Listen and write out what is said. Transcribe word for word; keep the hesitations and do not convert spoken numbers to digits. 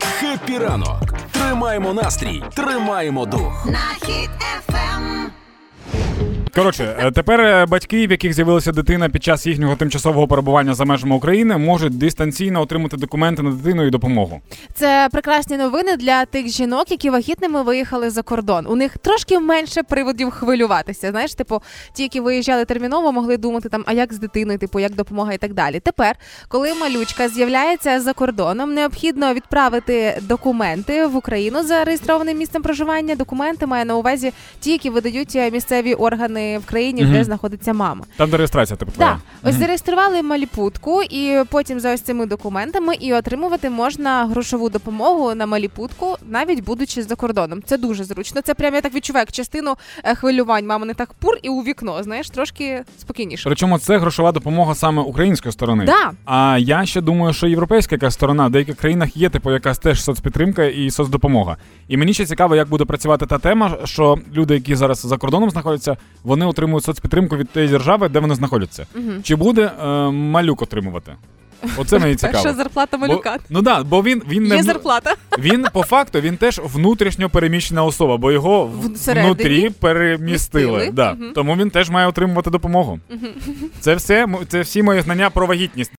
Хеппі ранок. Тримаємо настрій, тримаємо дух. На Хіт еф ем. Коротше, тепер батьки, в яких з'явилася дитина під час їхнього тимчасового перебування за межами України, можуть дистанційно отримати документи на дитину і допомогу. Це прекрасні новини для тих жінок, які вагітними виїхали за кордон. У них трошки менше приводів хвилюватися. Знаєш, типу, ті, які виїжджали терміново, могли думати там, а як з дитиною, типу, як допомога і так далі. Тепер, коли малючка з'являється за кордоном, необхідно відправити документи в Україну за реєстрованим місцем проживання. Документи має на увазі ті, які видають місцеві органи в країні, mm-hmm. де знаходиться мама. Там де реєстрація, типу, твоя. Так. Да. Ось mm-hmm. зареєстрували маліпутку, і потім за ось цими документами і отримувати можна грошову допомогу на маліпутку, навіть будучи за кордоном. Це дуже зручно. Це прямо, я так відчуваю, як частину хвилювань. Мама не так пур і у вікно, знаєш, трошки спокійніше. Причому це грошова допомога саме української сторони. Да. А я ще думаю, що європейська якась сторона в деяких країнах є, типу, якась теж соцпідтримка і соцдопомога. І мені ще цікаво, як буде працювати та тема, що люди, які зараз за кордоном знаходяться, вони отримують соцпідтримку від тієї держави, де вони знаходяться. Угу. Чи буде е, малюк отримувати? Оце мені цікаво. Перша зарплата малюка. Бо, ну да, бо він, він не є зарплата. Він по факту він теж внутрішньо переміщена особа, бо його всередині внутрі перемістили. Да. Угу. Тому він теж має отримувати допомогу. Угу. Це все, це всі мої знання про вагітність.